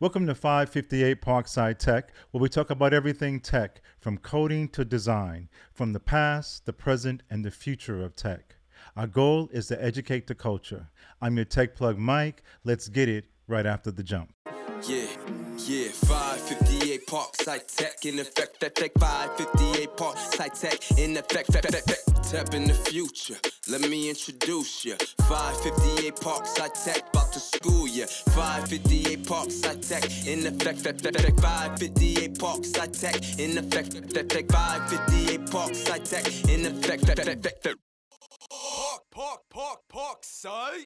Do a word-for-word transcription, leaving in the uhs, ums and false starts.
Welcome to five fifty-eight Parkside Tech, where we talk about everything tech, from coding to design, from the past, the present, and the future of tech. Our goal is to educate the culture. I'm your Tech Plug, Mike. Let's get it right after the jump. Yeah, yeah, five fifty-eight Parkside Tech in effect, tech, tech, five fifty-eight Parkside Tech in effect, tech, tech, tech. Tap in the future, let me introduce you. five fifty-eight Parkside Tech, about to school ya. five fifty-eight Parkside Tech in effect, tech, tech, tech, five fifty-eight Parkside Tech in effect, tech, tech, five fifty-eight Parkside Tech in effect, tech, tech, tech, tech. Park, park, park, park, side.